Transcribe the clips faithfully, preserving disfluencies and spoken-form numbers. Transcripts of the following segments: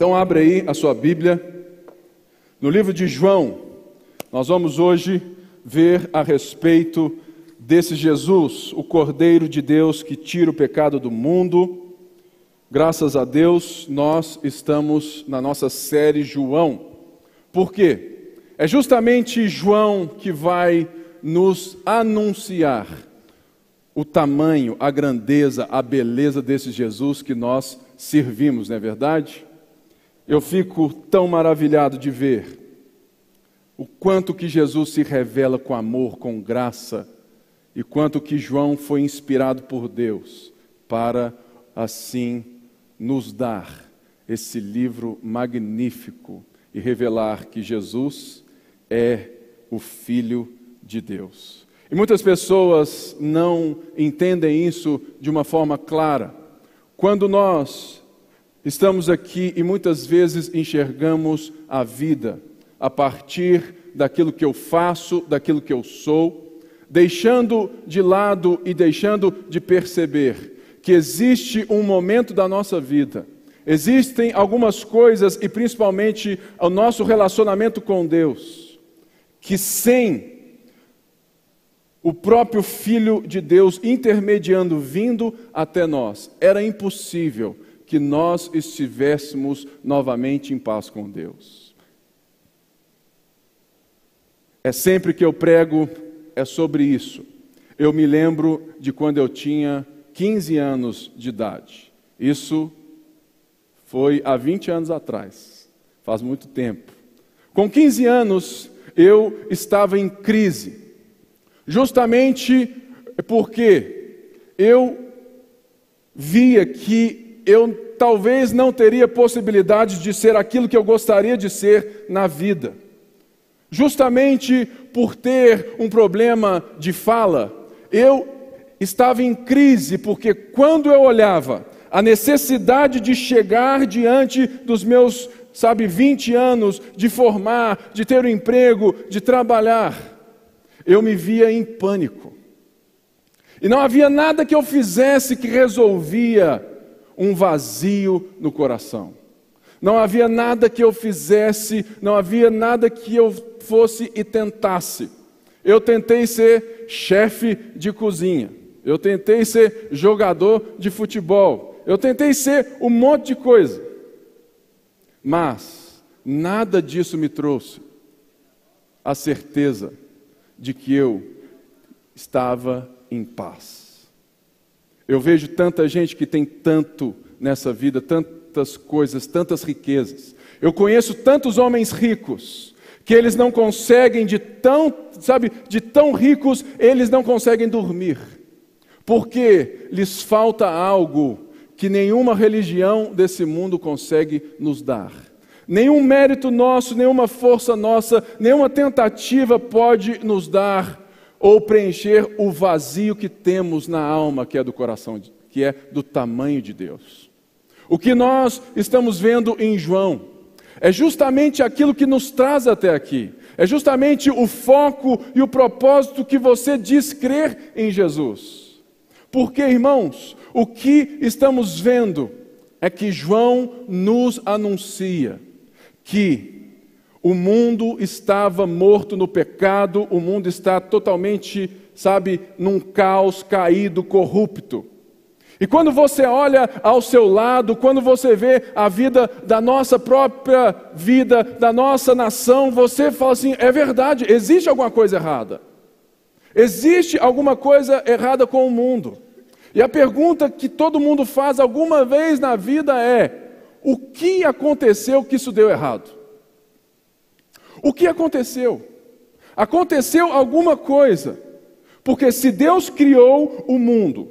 Então abre aí a sua Bíblia. No livro de João, nós vamos hoje ver a respeito desse Jesus, o Cordeiro de Deus que tira o pecado do mundo. Graças a Deus, nós estamos na nossa série João. Por quê? É justamente João que vai nos anunciar o tamanho, a grandeza, a beleza desse Jesus que nós servimos, não é verdade? Eu fico tão maravilhado de ver o quanto que Jesus se revela com amor, com graça, e quanto que João foi inspirado por Deus para, assim, nos dar esse livro magnífico e revelar que Jesus é o Filho de Deus. E muitas pessoas não entendem isso de uma forma clara. Quando nós estamos aqui e muitas vezes enxergamos a vida a partir daquilo que eu faço, daquilo que eu sou, deixando de lado e deixando de perceber que existe um momento da nossa vida, existem algumas coisas e principalmente o nosso relacionamento com Deus, que sem o próprio Filho de Deus intermediando, vindo até nós, era impossível que nós estivéssemos novamente em paz com Deus. É sempre que eu prego, é sobre isso. Eu me lembro de quando eu tinha quinze anos de idade. Isso foi há vinte anos atrás, faz muito tempo. Com quinze anos, eu estava em crise, justamente porque eu via que eu talvez não teria possibilidade de ser aquilo que eu gostaria de ser na vida. Justamente por ter um problema de fala, eu estava em crise, porque quando eu olhava a necessidade de chegar diante dos meus, sabe, vinte anos, de formar, de ter um emprego, de trabalhar, eu me via em pânico. E não havia nada que eu fizesse que resolvia um vazio no coração. Não havia nada que eu fizesse, não havia nada que eu fosse e tentasse. Eu tentei ser chefe de cozinha, eu tentei ser jogador de futebol, eu tentei ser um monte de coisa, mas nada disso me trouxe a certeza de que eu estava em paz. Eu vejo tanta gente que tem tanto nessa vida, tantas coisas, tantas riquezas. Eu conheço tantos homens ricos que eles não conseguem de tão, sabe, de tão ricos, eles não conseguem dormir. Porque lhes falta algo que nenhuma religião desse mundo consegue nos dar. Nenhum mérito nosso, nenhuma força nossa, nenhuma tentativa pode nos dar ou preencher o vazio que temos na alma, que é do coração, que é do tamanho de Deus. O que nós estamos vendo em João é justamente aquilo que nos traz até aqui. É justamente o foco e o propósito que você diz crer em Jesus. Porque, irmãos, o que estamos vendo é que João nos anuncia que o mundo estava morto no pecado, o mundo está totalmente, sabe, num caos, caído, corrupto. E quando você olha ao seu lado, quando você vê a vida da nossa própria vida, da nossa nação, você fala assim, é verdade, existe alguma coisa errada. Existe alguma coisa errada com o mundo. E a pergunta que todo mundo faz alguma vez na vida é, o que aconteceu que isso deu errado? O que aconteceu? Aconteceu alguma coisa, porque se Deus criou o mundo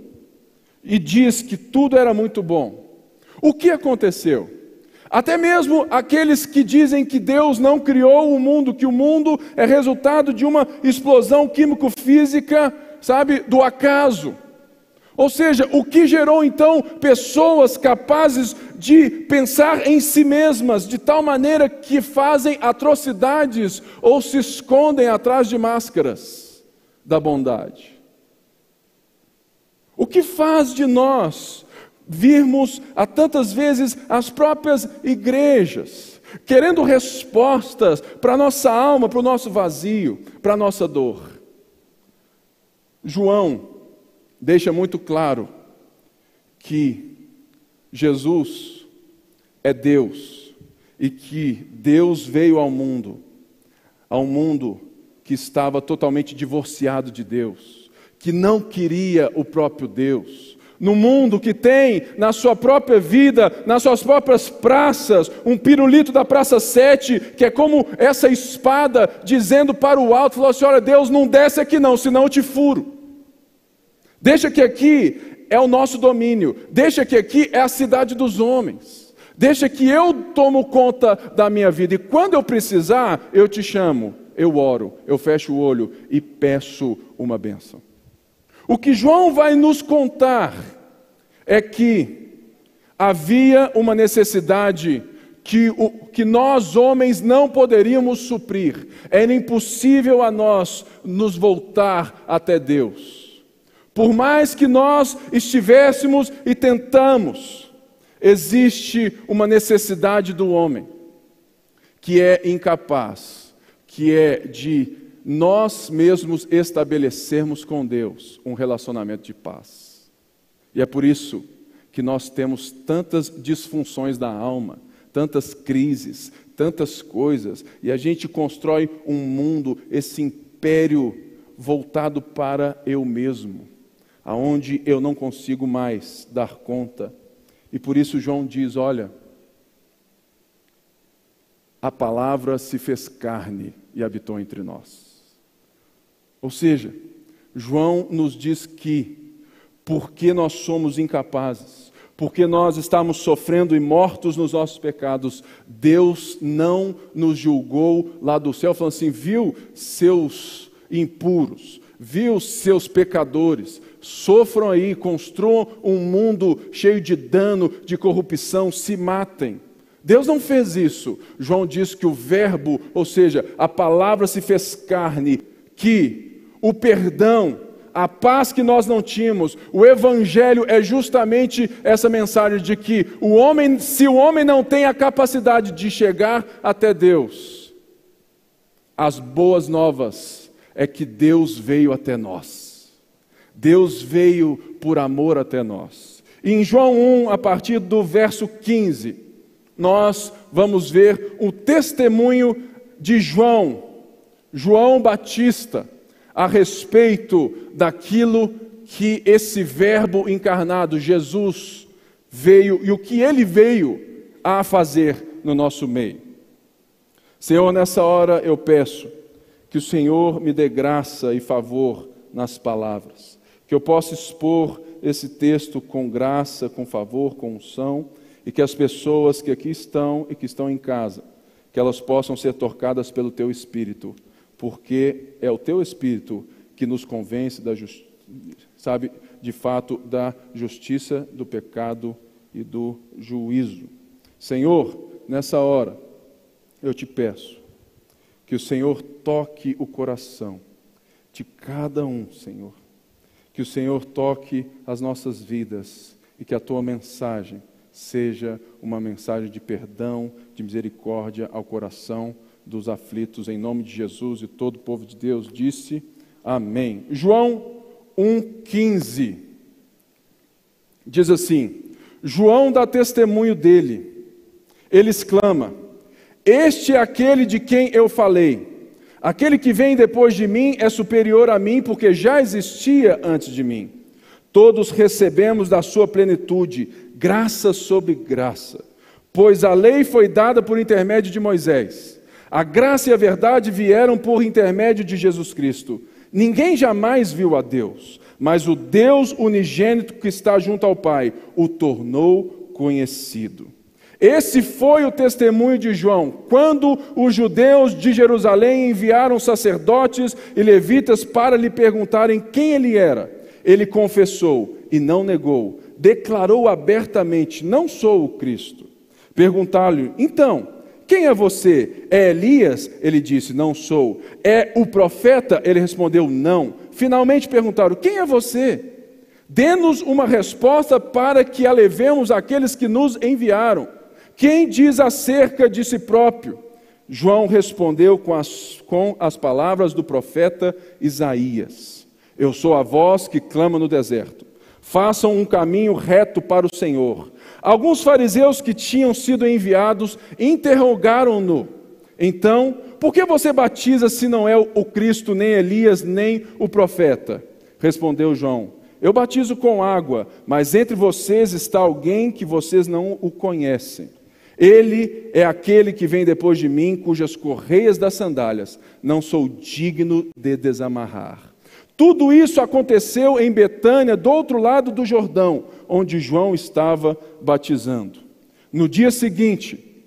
e diz que tudo era muito bom, o que aconteceu? Até mesmo aqueles que dizem que Deus não criou o mundo, que o mundo é resultado de uma explosão químico-física, sabe, do acaso. Ou seja, o que gerou então pessoas capazes de pensar em si mesmas de tal maneira que fazem atrocidades ou se escondem atrás de máscaras da bondade? O que faz de nós virmos a tantas vezes às próprias igrejas, querendo respostas para a nossa alma, para o nosso vazio, para a nossa dor. João deixa muito claro que Jesus é Deus e que Deus veio ao mundo, ao mundo que estava totalmente divorciado de Deus, que não queria o próprio Deus. No mundo que tem na sua própria vida, nas suas próprias praças, um pirulito da praça sete, que é como essa espada dizendo para o alto, falou assim, olha, Deus, não desce aqui não, senão eu te furo. Deixa que aqui é o nosso domínio, deixa que aqui é a cidade dos homens, deixa que eu tomo conta da minha vida, e quando eu precisar, eu te chamo, eu oro, eu fecho o olho e peço uma bênção. O que João vai nos contar é que havia uma necessidade que, o, que nós homens não poderíamos suprir. Era impossível a nós nos voltar até Deus. Por mais que nós estivéssemos e tentamos, existe uma necessidade do homem que é incapaz, que é de nós mesmos estabelecermos com Deus um relacionamento de paz. E é por isso que nós temos tantas disfunções da alma, tantas crises, tantas coisas, e a gente constrói um mundo, esse império voltado para eu mesmo, aonde eu não consigo mais dar conta. E por isso João diz, olha, a palavra se fez carne e habitou entre nós. Ou seja, João nos diz que, porque nós somos incapazes, porque nós estamos sofrendo e mortos nos nossos pecados, Deus não nos julgou lá do céu, falando assim, viu seus impuros, viu seus pecadores, sofram aí, construam um mundo cheio de dano, de corrupção, se matem. Deus não fez isso. João diz que o verbo, ou seja, a palavra se fez carne, que o perdão, a paz que nós não tínhamos, o evangelho é justamente essa mensagem de que o homem, se o homem não tem a capacidade de chegar até Deus, as boas novas é que Deus veio até nós. Deus veio por amor até nós. E em João um, a partir do verso quinze, nós vamos ver o testemunho de João, João Batista, a respeito daquilo que esse verbo encarnado, Jesus, veio e o que ele veio a fazer no nosso meio. Senhor, nessa hora eu peço que o Senhor me dê graça e favor nas palavras, que eu possa expor esse texto com graça, com favor, com unção, e que as pessoas que aqui estão e que estão em casa, que elas possam ser tocadas pelo Teu Espírito, porque é o Teu Espírito que nos convence, da justi- sabe, de fato, da justiça, do pecado e do juízo. Senhor, nessa hora, eu te peço que o Senhor toque o coração de cada um, Senhor. Que o Senhor toque as nossas vidas e que a Tua mensagem seja uma mensagem de perdão, de misericórdia ao coração dos aflitos, em nome de Jesus, e todo o povo de Deus disse amém. João um, quinze diz assim, João dá testemunho dele, ele exclama, este é aquele de quem eu falei, aquele que vem depois de mim é superior a mim, porque já existia antes de mim. Todos recebemos da sua plenitude, graça sobre graça, pois a lei foi dada por intermédio de Moisés. A graça e a verdade vieram por intermédio de Jesus Cristo. Ninguém jamais viu a Deus, mas o Deus unigênito que está junto ao Pai o tornou conhecido. Esse foi o testemunho de João, quando os judeus de Jerusalém enviaram sacerdotes e levitas para lhe perguntarem quem ele era. Ele confessou e não negou, declarou abertamente, não sou o Cristo. Perguntaram-lhe, então, quem é você? É Elias? Ele disse, não sou. É o profeta? Ele respondeu, não. Finalmente perguntaram, quem é você? Dê-nos uma resposta para que alevemos aqueles que nos enviaram. Quem diz acerca de si próprio? João respondeu com as, com as palavras do profeta Isaías. Eu sou a voz que clama no deserto. Façam um caminho reto para o Senhor. Alguns fariseus que tinham sido enviados interrogaram-no. Então, por que você batiza se não é o Cristo, nem Elias, nem o profeta? Respondeu João. Eu batizo com água, mas entre vocês está alguém que vocês não o conhecem. Ele é aquele que vem depois de mim, cujas correias das sandálias não sou digno de desamarrar. Tudo isso aconteceu em Betânia, do outro lado do Jordão, onde João estava batizando. No dia seguinte,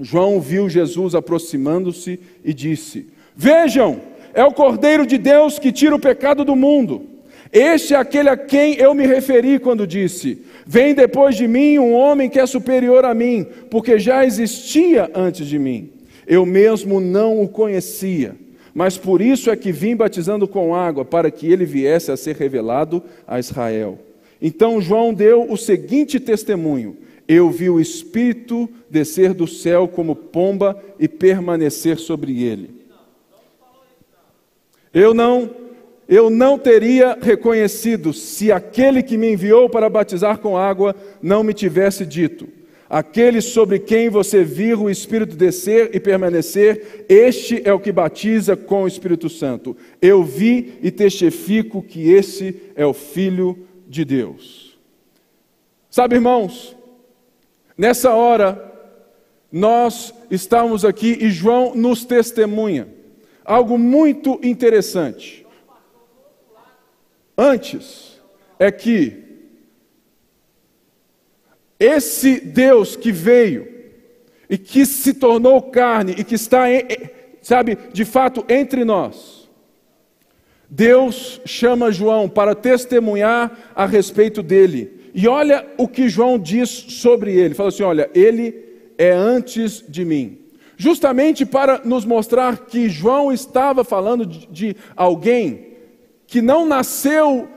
João viu Jesus aproximando-se e disse: Vejam, é o Cordeiro de Deus que tira o pecado do mundo. Este é aquele a quem eu me referi quando disse: Vem depois de mim um homem que é superior a mim, porque já existia antes de mim. Eu mesmo não o conhecia, mas por isso é que vim batizando com água, para que ele viesse a ser revelado a Israel. Então João deu o seguinte testemunho: Eu vi o Espírito descer do céu como pomba e permanecer sobre ele. Eu não... Eu não teria reconhecido se aquele que me enviou para batizar com água não me tivesse dito: Aquele sobre quem você viu o Espírito descer e permanecer, este é o que batiza com o Espírito Santo. Eu vi e testifico que esse é o Filho de Deus. Sabe, irmãos, nessa hora nós estamos aqui e João nos testemunha algo muito interessante. Antes, é que esse Deus que veio e que se tornou carne e que está, sabe, de fato entre nós, Deus chama João para testemunhar a respeito dele. E olha o que João diz sobre ele. Fala assim: olha, ele é antes de mim. Justamente para nos mostrar que João estava falando de, de alguém que não nasceu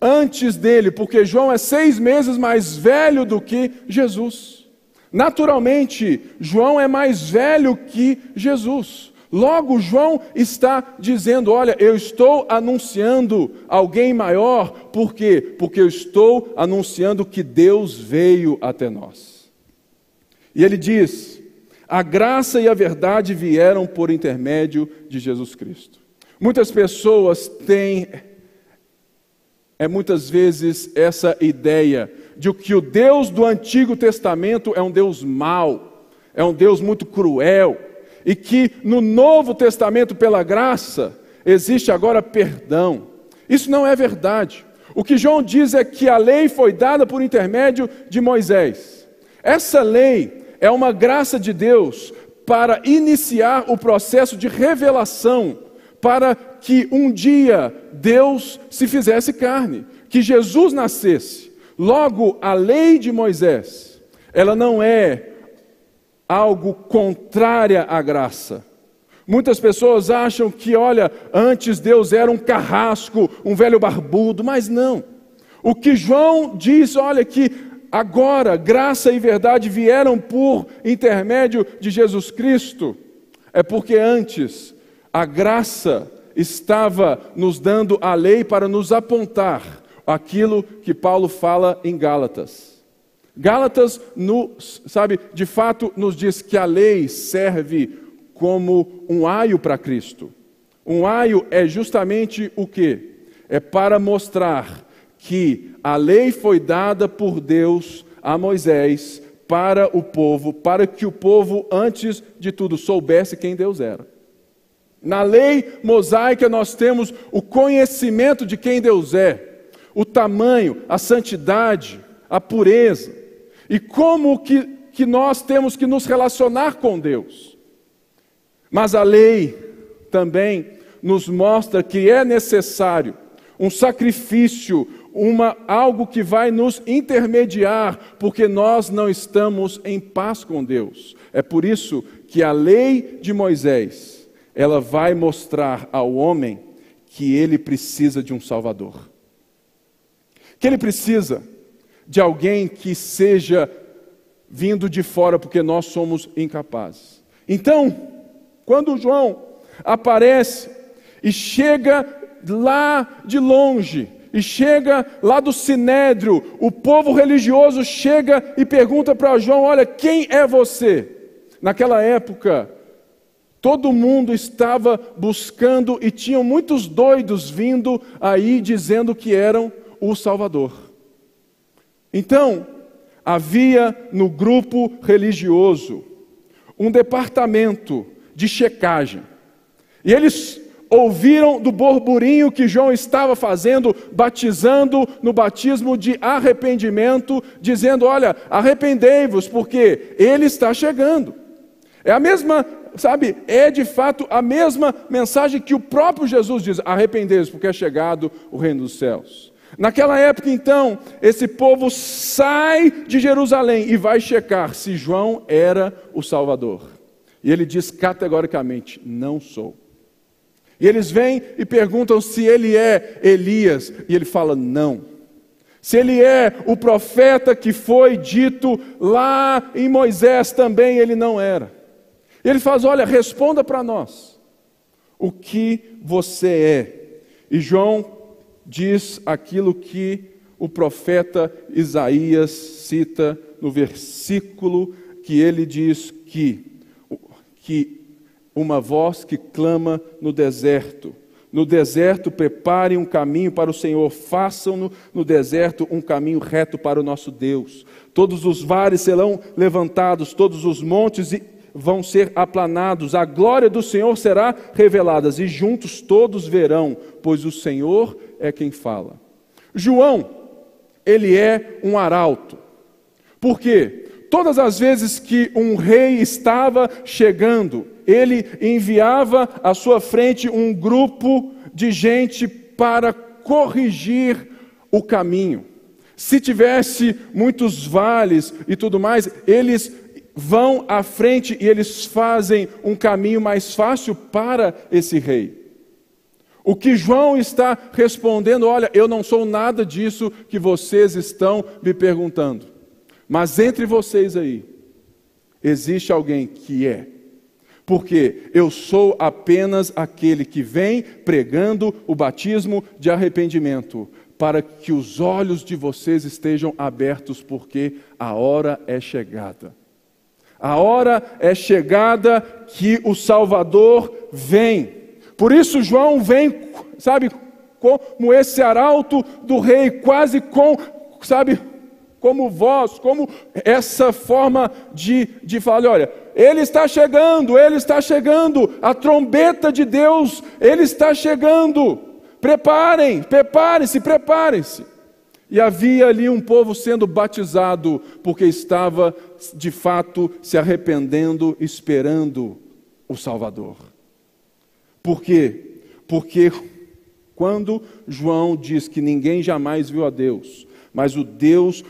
antes dele, porque João é seis meses mais velho do que Jesus. Naturalmente, João é mais velho que Jesus. Logo, João está dizendo: olha, eu estou anunciando alguém maior. Por quê? Porque eu estou anunciando que Deus veio até nós. E ele diz: a graça e a verdade vieram por intermédio de Jesus Cristo. Muitas pessoas têm, é muitas vezes, essa ideia de que o Deus do Antigo Testamento é um Deus mau, é um Deus muito cruel, e que no Novo Testamento, pela graça, existe agora perdão. Isso não é verdade. O que João diz é que a lei foi dada por intermédio de Moisés. Essa lei é uma graça de Deus para iniciar o processo de revelação, para que um dia Deus se fizesse carne, que Jesus nascesse. Logo, a lei de Moisés, ela não é algo contrária à graça. Muitas pessoas acham que, olha, antes Deus era um carrasco, um velho barbudo, mas não. O que João diz, olha, que agora graça e verdade vieram por intermédio de Jesus Cristo, é porque antes a graça estava nos dando a lei para nos apontar aquilo que Paulo fala em Gálatas. Gálatas, nos, sabe, de fato nos diz que a lei serve como um aio para Cristo. Um aio é justamente o quê? É para mostrar que a lei foi dada por Deus a Moisés para o povo, para que o povo, antes de tudo, soubesse quem Deus era. Na lei mosaica nós temos o conhecimento de quem Deus é, o tamanho, a santidade, a pureza, e como que, que nós temos que nos relacionar com Deus. Mas a lei também nos mostra que é necessário um sacrifício, uma, algo que vai nos intermediar, porque nós não estamos em paz com Deus. É por isso que a lei de Moisés, ela vai mostrar ao homem que ele precisa de um Salvador. que ele precisa de alguém que seja vindo de fora, porque nós somos incapazes. Então, quando João aparece e chega lá de longe, e chega lá do Sinédrio, o povo religioso chega e pergunta para João: olha, quem é você? Naquela época, todo mundo estava buscando e tinham muitos doidos vindo aí dizendo que eram o Salvador. Então, havia no grupo religioso um departamento de checagem. E eles ouviram do burburinho que João estava fazendo, batizando no batismo de arrependimento, dizendo: olha, arrependei-vos, porque ele está chegando. É a mesma, sabe, é de fato a mesma mensagem que o próprio Jesus diz: arrependei-vos, porque é chegado o reino dos céus. Naquela época, então, esse povo sai de Jerusalém e vai checar se João era o Salvador. E ele diz categoricamente: não sou. E eles vêm e perguntam se ele é Elias, e ele fala não. Se ele é o profeta que foi dito lá em Moisés, também ele não era. E ele faz: olha, responda para nós, o que você é? E João diz aquilo que o profeta Isaías cita no versículo, que ele diz que, que uma voz que clama no deserto. No deserto, preparem um caminho para o Senhor, façam-no no deserto um caminho reto para o nosso Deus. Todos os vales serão levantados, todos os montes vão ser aplanados, a glória do Senhor será revelada, e juntos todos verão, pois o Senhor é quem fala. João, ele é um arauto. Por quê? Todas as vezes que um rei estava chegando, ele enviava à sua frente um grupo de gente para corrigir o caminho. Se tivesse muitos vales e tudo mais, eles vão à frente e eles fazem um caminho mais fácil para esse rei. O que João está respondendo: olha, eu não sou nada disso que vocês estão me perguntando, mas entre vocês aí existe alguém que é. Porque eu sou apenas aquele que vem pregando o batismo de arrependimento, para que os olhos de vocês estejam abertos, porque a hora é chegada. A hora é chegada que o Salvador vem. Por isso João vem, sabe, como esse arauto do rei, quase com, sabe, como voz, como essa forma de, de falar: olha, ele está chegando, ele está chegando, a trombeta de Deus, ele está chegando, preparem, preparem-se, preparem-se. E havia ali um povo sendo batizado, porque estava de fato se arrependendo, esperando o Salvador. Por quê? Porque quando João diz que ninguém jamais viu a Deus, mas o Deus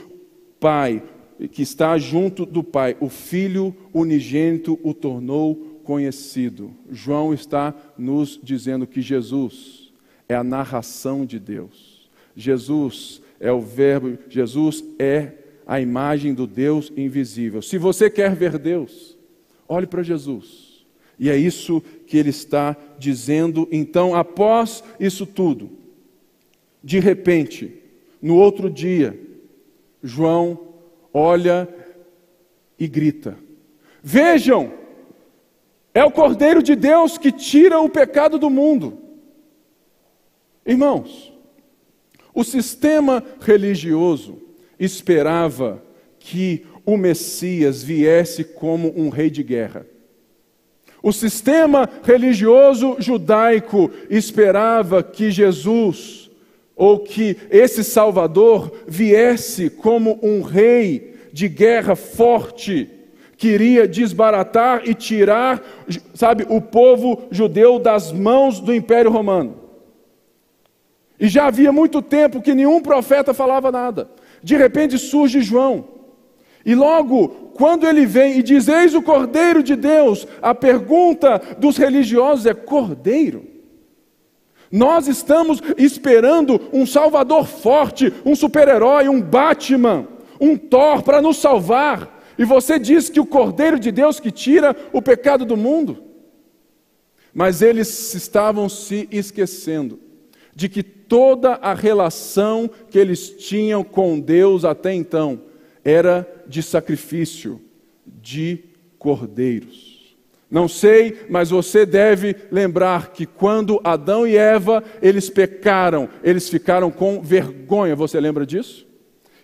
Pai, que está junto do Pai, o Filho unigênito o tornou conhecido. João está nos dizendo que Jesus é a narração de Deus. Jesus é o verbo, Jesus é a imagem do Deus invisível. Se você quer ver Deus, olhe para Jesus. E é isso que ele está dizendo. Então, após isso tudo, de repente, no outro dia, João olha e grita: vejam, é o Cordeiro de Deus que tira o pecado do mundo. Irmãos, o sistema religioso esperava que o Messias viesse como um rei de guerra. O sistema religioso judaico esperava que Jesus, ou que esse Salvador, viesse como um rei de guerra forte, que iria desbaratar e tirar, sabe, o povo judeu das mãos do Império Romano. E já havia muito tempo que nenhum profeta falava nada. De repente surge João. E logo, quando ele vem e diz: eis o Cordeiro de Deus, a pergunta dos religiosos é: Cordeiro? Nós estamos esperando um Salvador forte, um super-herói, um Batman, um Thor para nos salvar. E você diz que o Cordeiro de Deus que tira o pecado do mundo. Mas eles estavam se esquecendo de que toda a relação que eles tinham com Deus até então era de sacrifício, de cordeiros. Não sei, mas você deve lembrar que quando Adão e Eva, eles pecaram, eles ficaram com vergonha. Você lembra disso?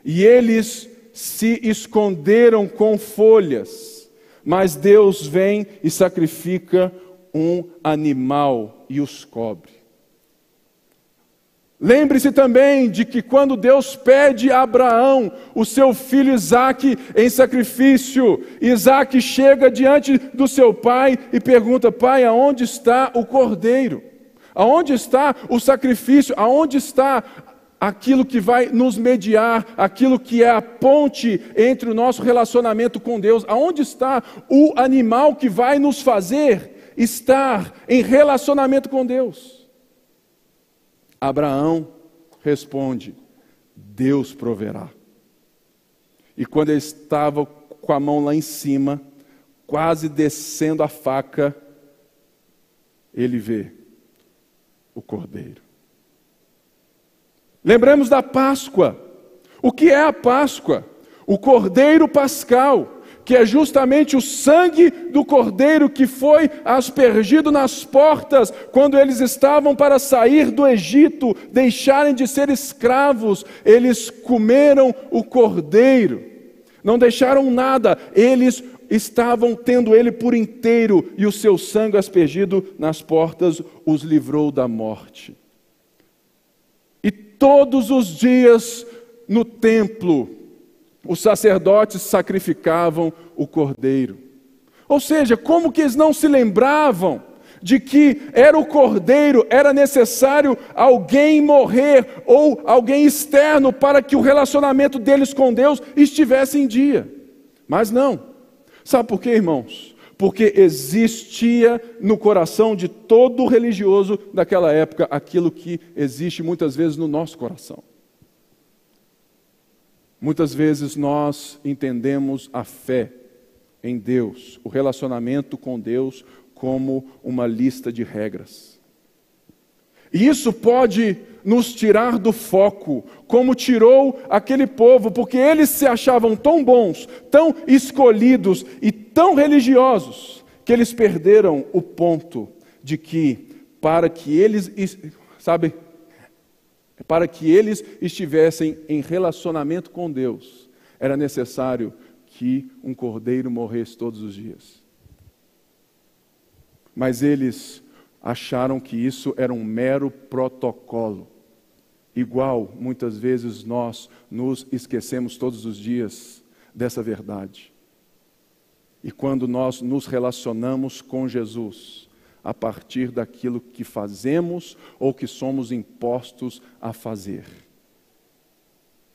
E eles se esconderam com folhas. Mas Deus vem e sacrifica um animal e os cobre. Lembre-se também de que quando Deus pede a Abraão o seu filho Isaque em sacrifício, Isaque chega diante do seu pai e pergunta: pai, aonde está o cordeiro? Aonde está o sacrifício? Aonde está aquilo que vai nos mediar, aquilo que é a ponte entre o nosso relacionamento com Deus? Aonde está o animal que vai nos fazer estar em relacionamento com Deus? Abraão responde: Deus proverá. E quando ele estava com a mão lá em cima, quase descendo a faca, ele vê o cordeiro. Lembremos da Páscoa. O que é a Páscoa? O cordeiro pascal, que é justamente o sangue do cordeiro que foi aspergido nas portas quando eles estavam para sair do Egito, deixarem de ser escravos. Eles comeram o cordeiro, não deixaram nada, eles estavam tendo ele por inteiro, e o seu sangue aspergido nas portas os livrou da morte. E todos os dias no templo, os sacerdotes sacrificavam o cordeiro. Ou seja, como que eles não se lembravam de que era o cordeiro, era necessário alguém morrer ou alguém externo para que o relacionamento deles com Deus estivesse em dia? Mas não. Sabe por quê, irmãos? Porque existia no coração de todo religioso daquela época aquilo que existe muitas vezes no nosso coração. Muitas vezes nós entendemos a fé em Deus, o relacionamento com Deus, como uma lista de regras. E isso pode nos tirar do foco, como tirou aquele povo, porque eles se achavam tão bons, tão escolhidos e tão religiosos, que eles perderam o ponto de que, para que eles, sabe, para que eles estivessem em relacionamento com Deus, era necessário que um cordeiro morresse todos os dias. Mas eles acharam que isso era um mero protocolo. Igual, muitas vezes, nós nos esquecemos todos os dias dessa verdade. E quando nós nos relacionamos com Jesus, a partir daquilo que fazemos ou que somos impostos a fazer.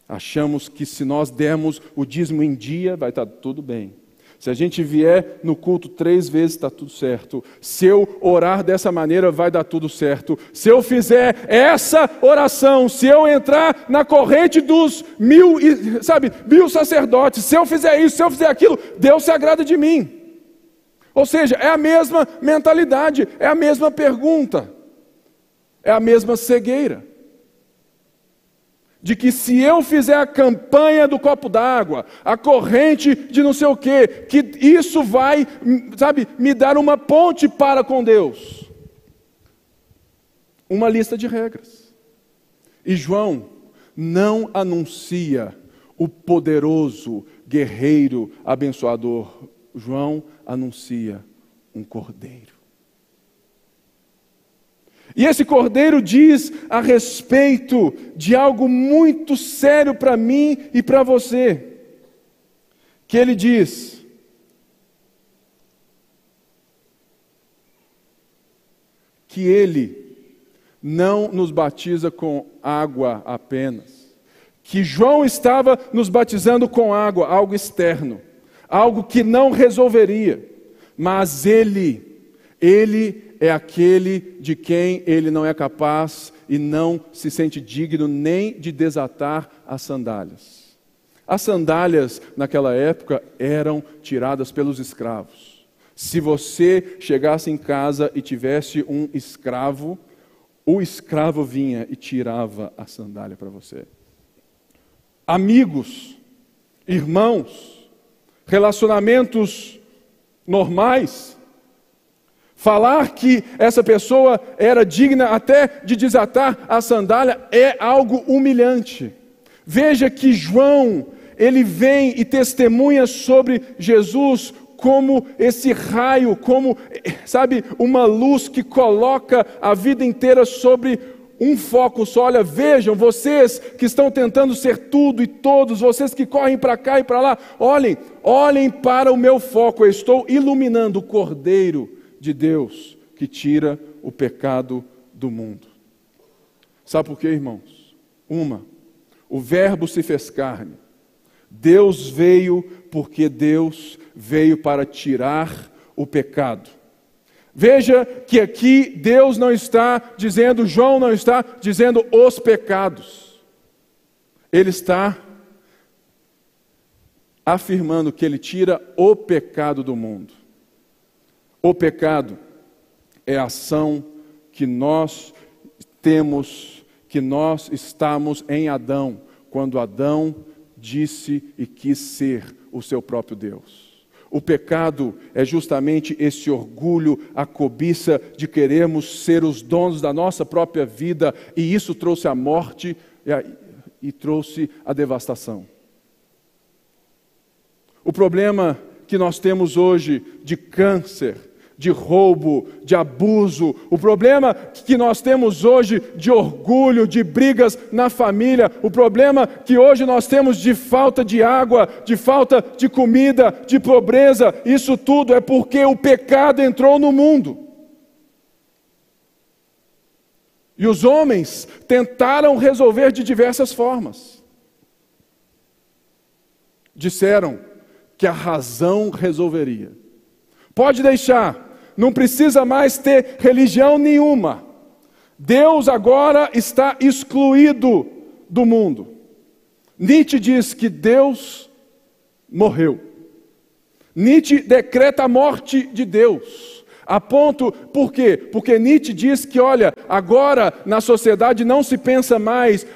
Achamos que se nós dermos o dízimo em dia, vai estar tudo bem. Se a gente vier no culto três vezes, está tudo certo. Se eu orar dessa maneira, vai dar tudo certo. Se eu fizer essa oração, se eu entrar na corrente dos mil, sabe, mil sacerdotes, se eu fizer isso, se eu fizer aquilo, Deus se agrada de mim. Ou seja, é a mesma mentalidade, é a mesma pergunta, é a mesma cegueira. De que se eu fizer a campanha do copo d'água, a corrente de não sei o quê, que isso vai, sabe, me dar uma ponte para com Deus. Uma lista de regras. E João não anuncia o poderoso guerreiro abençoador. João anuncia um cordeiro. E esse cordeiro diz a respeito de algo muito sério para mim e para você. Que ele diz: que ele não nos batiza com água apenas. Que João estava nos batizando com água, algo externo, algo que não resolveria, mas ele, ele é aquele de quem ele não é capaz e não se sente digno nem de desatar as sandálias. As sandálias, naquela época, eram tiradas pelos escravos. Se você chegasse em casa e tivesse um escravo, o escravo vinha e tirava a sandália para você. Amigos, irmãos, relacionamentos normais. Falar que essa pessoa era digna até de desatar a sandália é algo humilhante. Veja que João, ele vem e testemunha sobre Jesus como esse raio, como, sabe, uma luz que coloca a vida inteira sobre um foco só. Olha, vejam, vocês que estão tentando ser tudo e todos, vocês que correm para cá e para lá, olhem, olhem para o meu foco, eu estou iluminando o Cordeiro de Deus que tira o pecado do mundo. Sabe por quê, irmãos? Uma, o Verbo se fez carne. Deus veio porque Deus veio para tirar o pecado. Veja que aqui Deus não está dizendo, João não está dizendo os pecados. Ele está afirmando que ele tira o pecado do mundo. O pecado é a ação que nós temos, que nós estamos em Adão, quando Adão disse e quis ser o seu próprio Deus. O pecado é justamente esse orgulho, a cobiça de querermos ser os donos da nossa própria vida, e isso trouxe a morte e, a, e trouxe a devastação. O problema que nós temos hoje de câncer, de roubo, de abuso, o problema que nós temos hoje de orgulho, de brigas na família, o problema que hoje nós temos de falta de água, de falta de comida, de pobreza, isso tudo é porque o pecado entrou no mundo. E os homens tentaram resolver de diversas formas. Disseram que a razão resolveria. Pode deixar. Não precisa mais ter religião nenhuma. Deus agora está excluído do mundo. Nietzsche diz que Deus morreu. Nietzsche decreta a morte de Deus. A ponto, por quê? Porque Nietzsche diz que, olha, agora na sociedade não se pensa mais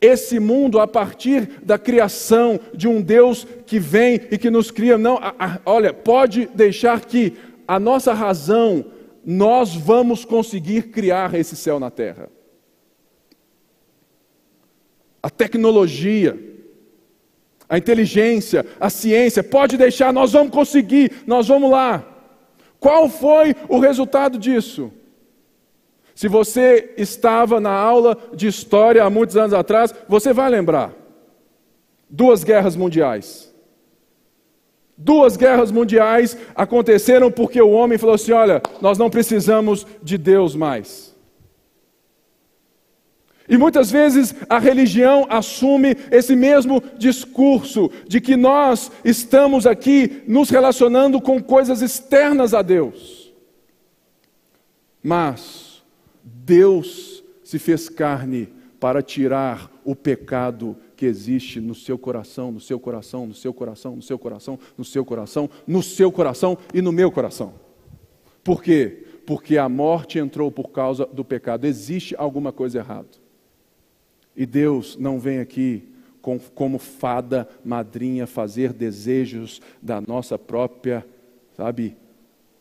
esse mundo a partir da criação de um Deus que vem e que nos cria. Não, a, a, olha, pode deixar que a nossa razão, nós vamos conseguir criar esse céu na terra. A tecnologia, a inteligência, a ciência, pode deixar, nós vamos conseguir, nós vamos lá. Qual foi o resultado disso? Se você estava na aula de história há muitos anos atrás, você vai lembrar. Duas guerras mundiais. Duas guerras mundiais aconteceram porque o homem falou assim, olha, nós não precisamos de Deus mais. E muitas vezes a religião assume esse mesmo discurso de que nós estamos aqui nos relacionando com coisas externas a Deus. Mas Deus se fez carne para tirar o pecado que existe no seu coração, no seu coração, no seu coração, no seu coração, no seu coração, no seu coração e no meu coração. Por quê? Porque a morte entrou por causa do pecado. Existe alguma coisa errada. E Deus não vem aqui com, como fada madrinha fazer desejos da nossa própria, sabe,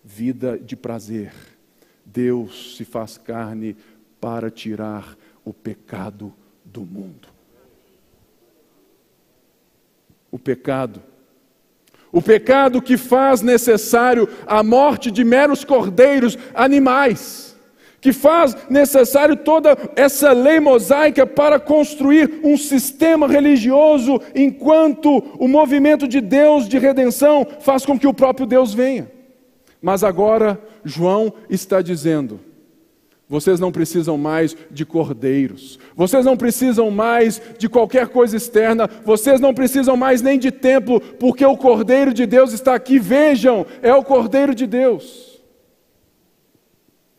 vida de prazer. Deus se faz carne para tirar o pecado do mundo. O pecado. O pecado que faz necessário a morte de meros cordeiros, animais. Que faz necessário toda essa lei mosaica para construir um sistema religioso, enquanto o movimento de Deus de redenção faz com que o próprio Deus venha. Mas agora João está dizendo, vocês não precisam mais de cordeiros, vocês não precisam mais de qualquer coisa externa, vocês não precisam mais nem de templo, porque o Cordeiro de Deus está aqui, vejam, é o Cordeiro de Deus.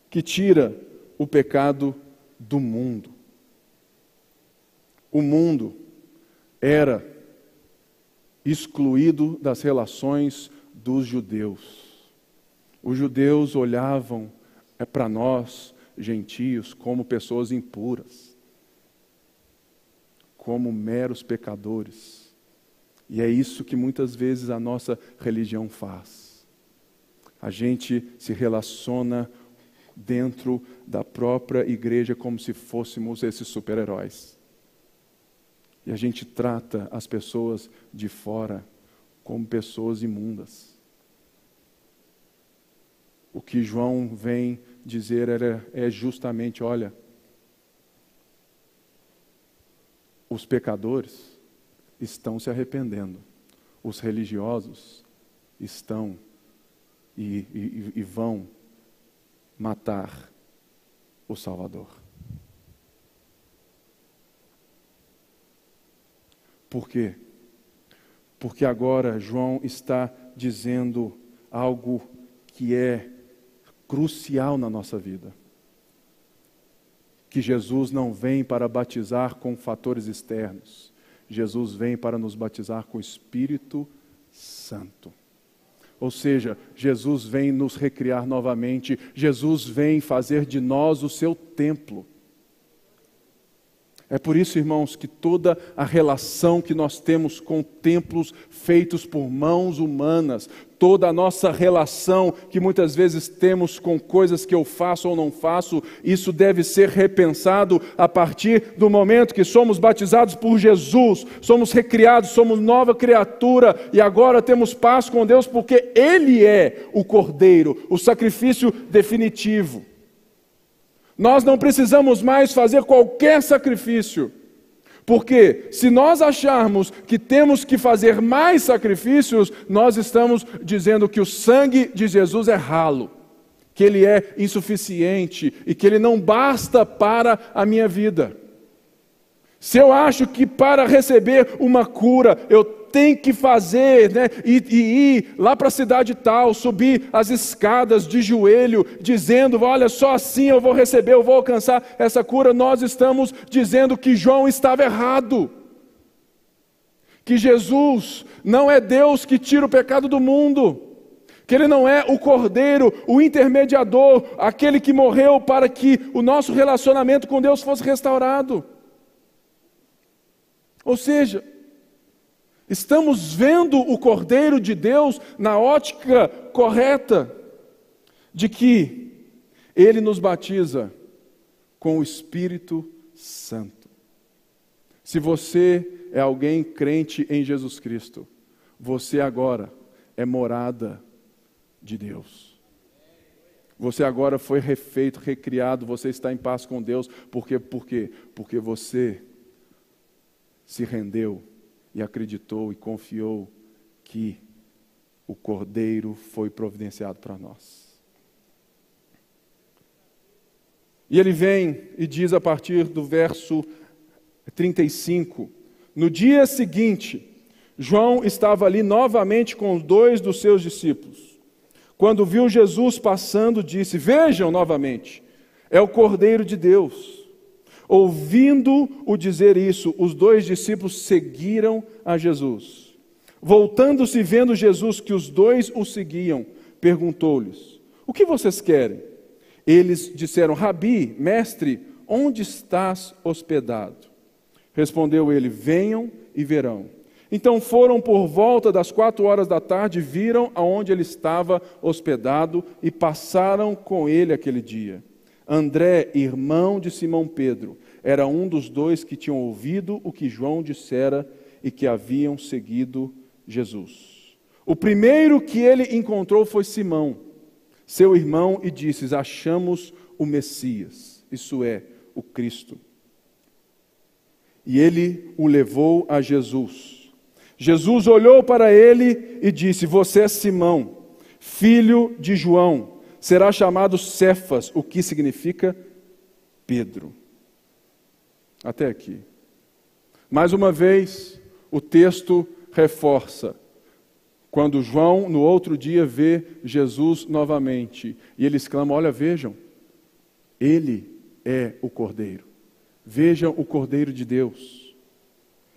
que tira o pecado do mundo. O mundo era excluído das relações dos judeus. Os judeus olhavam para nós, gentios, como pessoas impuras, como meros pecadores. E é isso que muitas vezes a nossa religião faz. A gente se relaciona dentro da própria igreja como se fôssemos esses super-heróis. E a gente trata as pessoas de fora como pessoas imundas. O que João vem dizer era, é justamente, olha, os pecadores estão se arrependendo, os religiosos estão e, e, e vão matar o Salvador. Por quê? Porque agora João está dizendo algo que é crucial na nossa vida. Que Jesus não vem para batizar com fatores externos. Jesus vem para nos batizar com o Espírito Santo. Ou seja, Jesus vem nos recriar novamente. Jesus vem fazer de nós o seu templo. É por isso, irmãos, que toda a relação que nós temos com templos feitos por mãos humanas, toda a nossa relação que muitas vezes temos com coisas que eu faço ou não faço, isso deve ser repensado a partir do momento que somos batizados por Jesus, somos recriados, somos nova criatura e agora temos paz com Deus porque Ele é o Cordeiro, o sacrifício definitivo. Nós não precisamos mais fazer qualquer sacrifício, porque se nós acharmos que temos que fazer mais sacrifícios, nós estamos dizendo que o sangue de Jesus é ralo, que ele é insuficiente e que ele não basta para a minha vida. Se eu acho que para receber uma cura eu tenho que fazer, né, e, e ir lá para a cidade tal, subir as escadas de joelho, dizendo, olha, só assim eu vou receber, eu vou alcançar essa cura, nós estamos dizendo que João estava errado. Que Jesus não é Deus que tira o pecado do mundo. Que Ele não é o Cordeiro, o intermediador, aquele que morreu para que o nosso relacionamento com Deus fosse restaurado. Ou seja, estamos vendo o Cordeiro de Deus na ótica correta de que Ele nos batiza com o Espírito Santo. Se você é alguém crente em Jesus Cristo, você agora é morada de Deus. Você agora foi refeito, recriado, você está em paz com Deus. Por quê? Por quê? Porque você se rendeu e acreditou e confiou que o Cordeiro foi providenciado para nós. E ele vem e diz a partir do verso trinta e cinco, no dia seguinte, João estava ali novamente com dois dos seus discípulos. Quando viu Jesus passando, disse, vejam novamente, é o Cordeiro de Deus. Ouvindo-o dizer isso, os dois discípulos seguiram a Jesus. Voltando-se, vendo Jesus que os dois o seguiam, perguntou-lhes, o que vocês querem? Eles disseram, Rabi, mestre, onde estás hospedado? Respondeu ele, venham e verão. Então foram por volta das quatro horas da tarde, viram aonde ele estava hospedado e passaram com ele aquele dia. André, irmão de Simão Pedro, era um dos dois que tinham ouvido o que João dissera e que haviam seguido Jesus. O primeiro que ele encontrou foi Simão, seu irmão, e disse, achamos o Messias, isso é, o Cristo. E ele o levou a Jesus. Jesus olhou para ele e disse, você é Simão, filho de João. Será chamado Cefas, o que significa Pedro. Até aqui. Mais uma vez, o texto reforça. Quando João, no outro dia, vê Jesus novamente, e ele exclama, olha, vejam, Ele é o Cordeiro. Veja o Cordeiro de Deus.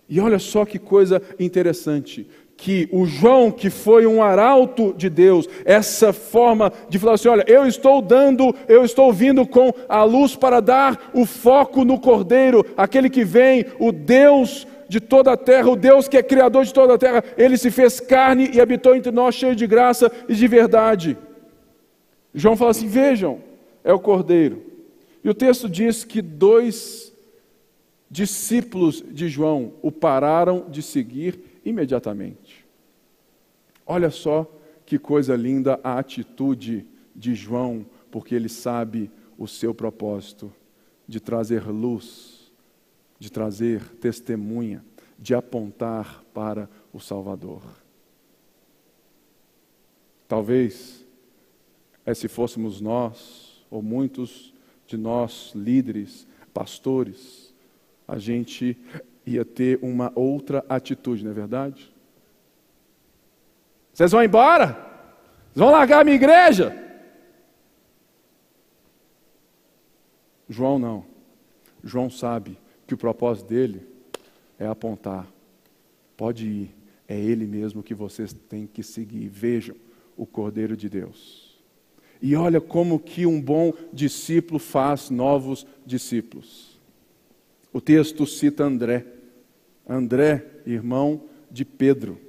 E olha só que coisa interessante, que o João, que foi um arauto de Deus, essa forma de falar assim, olha, eu estou dando, eu estou vindo com a luz para dar o foco no Cordeiro, aquele que vem, o Deus de toda a terra, o Deus que é Criador de toda a terra, Ele se fez carne e habitou entre nós, cheio de graça e de verdade. João fala assim, vejam, é o Cordeiro. E o texto diz que dois discípulos de João o pararam de seguir imediatamente. Olha só que coisa linda a atitude de João, porque ele sabe o seu propósito de trazer luz, de trazer testemunha, de apontar para o Salvador. Talvez, é se fôssemos nós, ou muitos de nós, líderes, pastores, a gente ia ter uma outra atitude, não é verdade? Vocês vão embora? Vocês vão largar a minha igreja? João não. João sabe que o propósito dele é apontar. Pode ir, é ele mesmo que vocês têm que seguir. Vejam o Cordeiro de Deus. E olha como que um bom discípulo faz novos discípulos. O texto cita André, André, irmão de Pedro,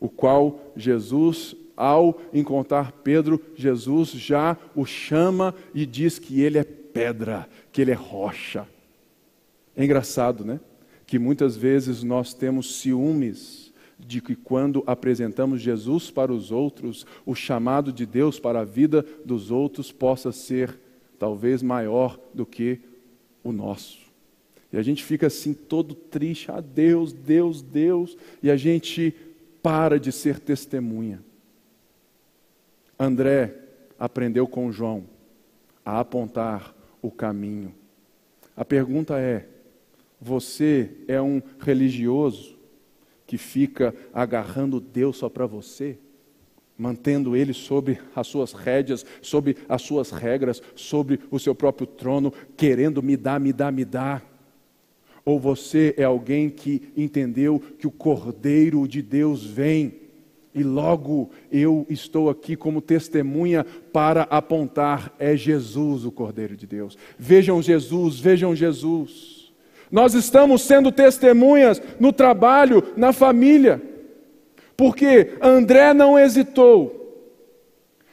o qual Jesus, ao encontrar Pedro, Jesus já o chama e diz que ele é pedra, que ele é rocha. É engraçado, né? Que muitas vezes nós temos ciúmes de que quando apresentamos Jesus para os outros, o chamado de Deus para a vida dos outros possa ser talvez maior do que o nosso. E a gente fica assim todo triste, ah, Deus, Deus, Deus, e a gente para de ser testemunha. André aprendeu com João a apontar o caminho. A pergunta é, você é um religioso que fica agarrando Deus só para você? Mantendo Ele sob as suas rédeas, sob as suas regras, sobre o seu próprio trono, querendo me dar, me dar, me dar? Ou você é alguém que entendeu que o Cordeiro de Deus vem e logo eu estou aqui como testemunha para apontar, é Jesus o Cordeiro de Deus. Vejam Jesus, vejam Jesus. Nós estamos sendo testemunhas no trabalho, na família, porque André não hesitou.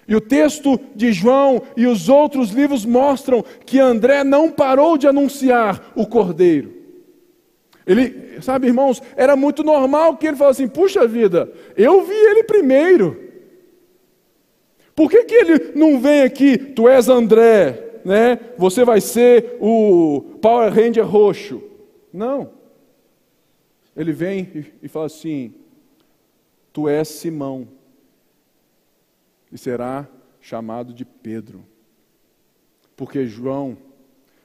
E o texto de João e os outros livros mostram que André não parou de anunciar o Cordeiro. Ele, sabe, irmãos, era muito normal que ele falasse assim, puxa vida, eu vi ele primeiro. Por que que ele não vem aqui, tu és André, né? Você vai ser o Power Ranger roxo. Não. Ele vem e, e fala assim, tu és Simão, e será chamado de Pedro. Porque João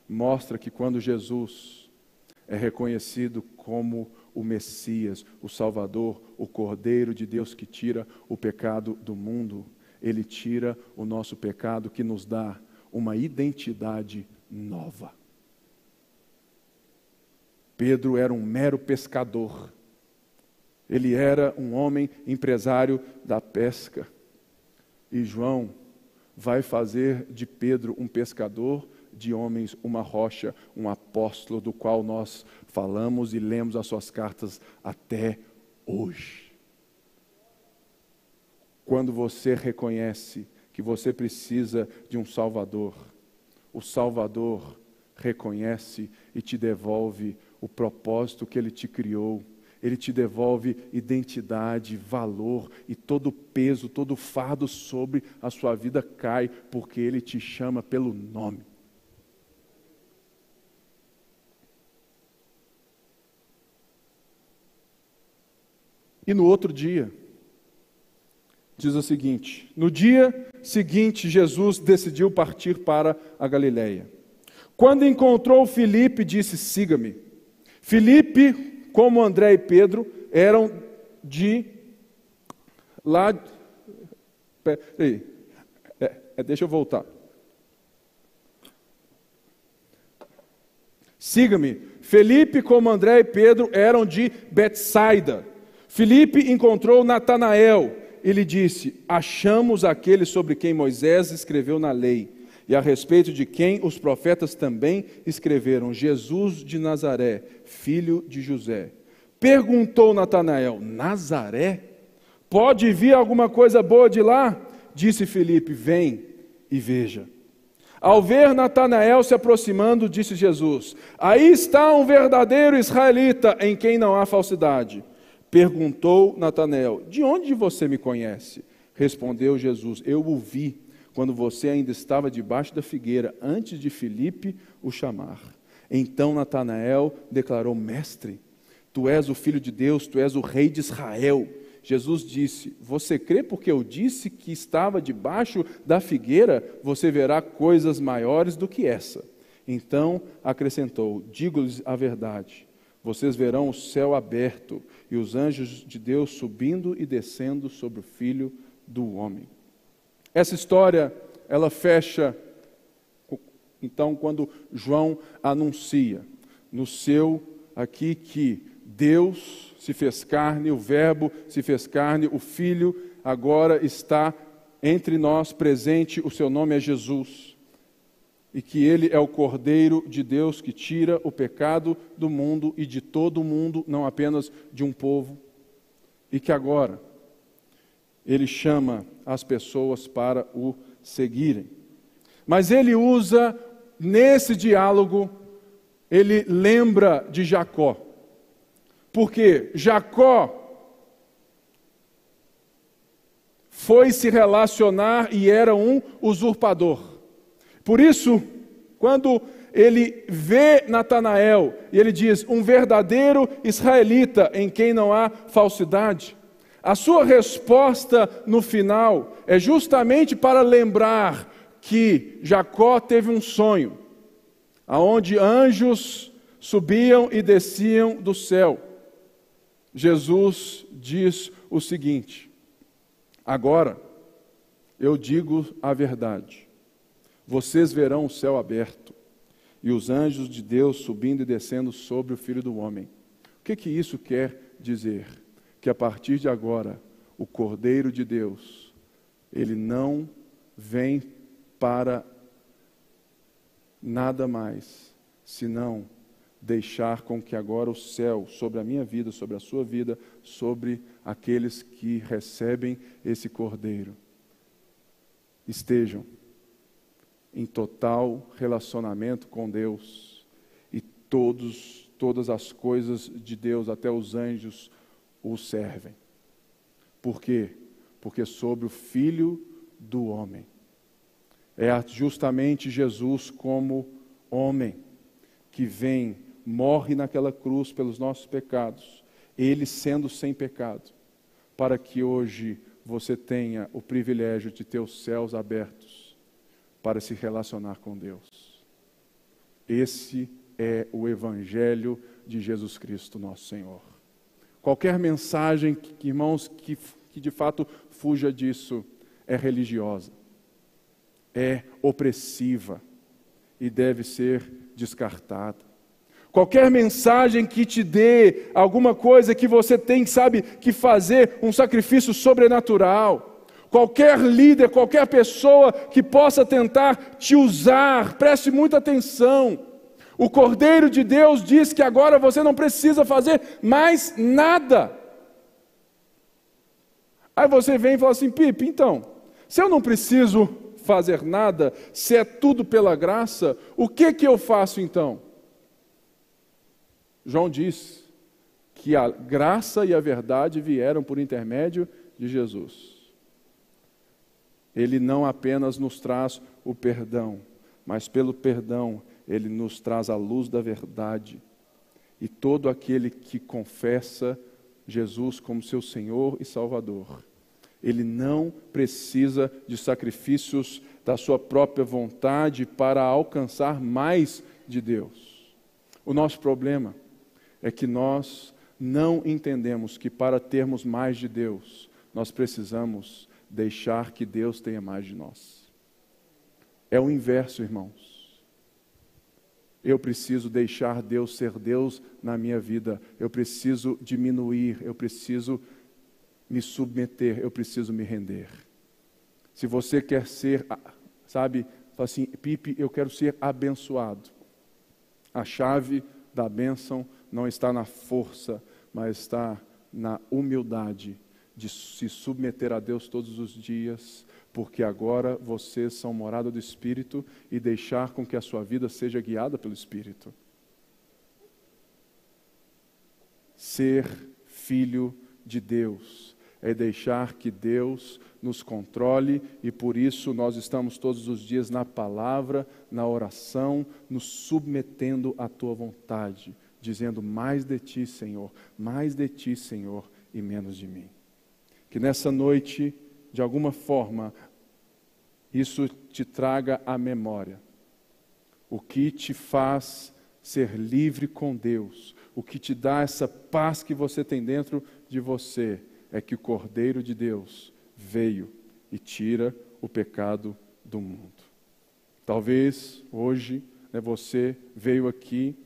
mostra que quando Jesus é reconhecido como o Messias, o Salvador, o Cordeiro de Deus que tira o pecado do mundo. Ele tira o nosso pecado, que nos dá uma identidade nova. Pedro era um mero pescador. Ele era um homem empresário da pesca. E João vai fazer de Pedro um pescador de homens, uma rocha, um apóstolo do qual nós falamos e lemos as suas cartas até hoje. Quando você reconhece que você precisa de um Salvador, o Salvador reconhece e te devolve o propósito que Ele te criou. Ele te devolve identidade, valor, e todo peso, todo fardo sobre a sua vida cai, porque Ele te chama pelo nome. E no outro dia, diz o seguinte, no dia seguinte Jesus decidiu partir para a Galileia. Quando encontrou Filipe, disse, siga-me. Filipe, como André e Pedro, eram de lá... Peraí, é, é, deixa eu voltar. Siga-me. Felipe, como André e Pedro, eram de Betsaida. Felipe encontrou Natanael e lhe disse: achamos aquele sobre quem Moisés escreveu na lei e a respeito de quem os profetas também escreveram, Jesus de Nazaré, filho de José. Perguntou Natanael: Nazaré? Pode vir alguma coisa boa de lá? Disse Felipe: vem e veja. Ao ver Natanael se aproximando, disse Jesus: aí está um verdadeiro israelita em quem não há falsidade. Perguntou Natanael: de onde você me conhece? Respondeu Jesus: eu o vi quando você ainda estava debaixo da figueira, antes de Filipe o chamar. Então Natanael declarou: mestre, tu és o filho de Deus, tu és o rei de Israel. Jesus disse: você crê porque eu disse que estava debaixo da figueira? Você verá coisas maiores do que essa. Então acrescentou: digo-lhes a verdade, vocês verão o céu aberto e os anjos de Deus subindo e descendo sobre o Filho do Homem. Essa história, ela fecha, então, quando João anuncia no seu aqui que Deus se fez carne, o Verbo se fez carne, o Filho agora está entre nós, presente, o seu nome é Jesus, e que ele é o Cordeiro de Deus que tira o pecado do mundo e de todo o mundo, não apenas de um povo, e que agora ele chama as pessoas para o seguirem. Mas ele usa, nesse diálogo, ele lembra de Jacó, porque Jacó foi se relacionar e era um usurpador. Por isso, quando ele vê Natanael, e ele diz, um verdadeiro israelita em quem não há falsidade, a sua resposta no final é justamente para lembrar que Jacó teve um sonho, aonde anjos subiam e desciam do céu. Jesus diz o seguinte: agora eu digo a verdade. Vocês verão o céu aberto e os anjos de Deus subindo e descendo sobre o Filho do Homem. O que que isso quer dizer? Que a partir de agora, o Cordeiro de Deus, ele não vem para nada mais, senão deixar com que agora o céu, sobre a minha vida, sobre a sua vida, sobre aqueles que recebem esse Cordeiro, estejam em total relacionamento com Deus, e todos, todas as coisas de Deus, até os anjos, o servem. Por quê? Porque sobre o Filho do Homem. É justamente Jesus como homem que vem, morre naquela cruz pelos nossos pecados, ele sendo sem pecado, para que hoje você tenha o privilégio de ter os céus abertos, para se relacionar com Deus. Esse é o Evangelho de Jesus Cristo, nosso Senhor. Qualquer mensagem, que, irmãos, que, que de fato fuja disso, é religiosa, é opressiva e deve ser descartada. Qualquer mensagem que te dê alguma coisa que você tem, sabe, que fazer um sacrifício sobrenatural, qualquer líder, qualquer pessoa que possa tentar te usar, preste muita atenção. O Cordeiro de Deus diz que agora você não precisa fazer mais nada. Aí você vem e fala assim: Pipe, então, se eu não preciso fazer nada, se é tudo pela graça, o que que eu faço então? João diz que a graça e a verdade vieram por intermédio de Jesus. Ele não apenas nos traz o perdão, mas pelo perdão ele nos traz a luz da verdade. E todo aquele que confessa Jesus como seu Senhor e Salvador, ele não precisa de sacrifícios da sua própria vontade para alcançar mais de Deus. O nosso problema é que nós não entendemos que para termos mais de Deus, nós precisamos deixar que Deus tenha mais de nós. É o inverso, irmãos. Eu preciso deixar Deus ser Deus na minha vida. Eu preciso diminuir, eu preciso me submeter, eu preciso me render. Se você quer ser, sabe, assim, Pipe, eu quero ser abençoado. A chave da bênção não está na força, mas está na humildade de se submeter a Deus todos os dias, porque agora vocês são morada do Espírito, e deixar com que a sua vida seja guiada pelo Espírito. Ser filho de Deus é deixar que Deus nos controle, e por isso nós estamos todos os dias na palavra, na oração, nos submetendo à tua vontade, dizendo mais de ti, Senhor, mais de ti, Senhor, e menos de mim. Que nessa noite, de alguma forma, isso te traga à memória o que te faz ser livre com Deus, o que te dá essa paz que você tem dentro de você, é que o Cordeiro de Deus veio e tira o pecado do mundo. Talvez hoje, né, você veio aqui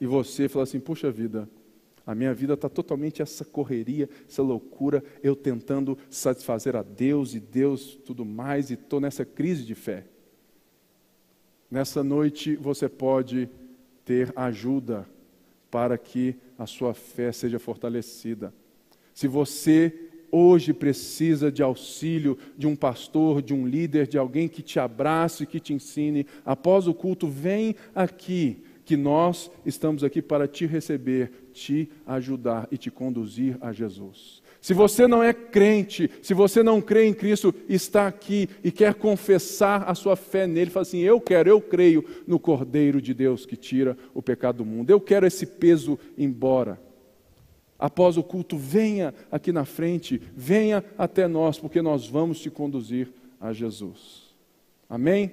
e você fala assim, puxa vida, a minha vida está totalmente essa correria, essa loucura, eu tentando satisfazer a Deus e Deus tudo mais, e estou nessa crise de fé. Nessa noite você pode ter ajuda para que a sua fé seja fortalecida. Se você hoje precisa de auxílio, de um pastor, de um líder, de alguém que te abrace, que te ensine, após o culto, vem aqui, que nós estamos aqui para te receber, te ajudar e te conduzir a Jesus. Se você não é crente, se você não crê em Cristo, está aqui e quer confessar a sua fé nele, fala assim, eu quero, eu creio no Cordeiro de Deus que tira o pecado do mundo, eu quero esse peso embora. Após o culto, venha aqui na frente, venha até nós, porque nós vamos te conduzir a Jesus. Amém?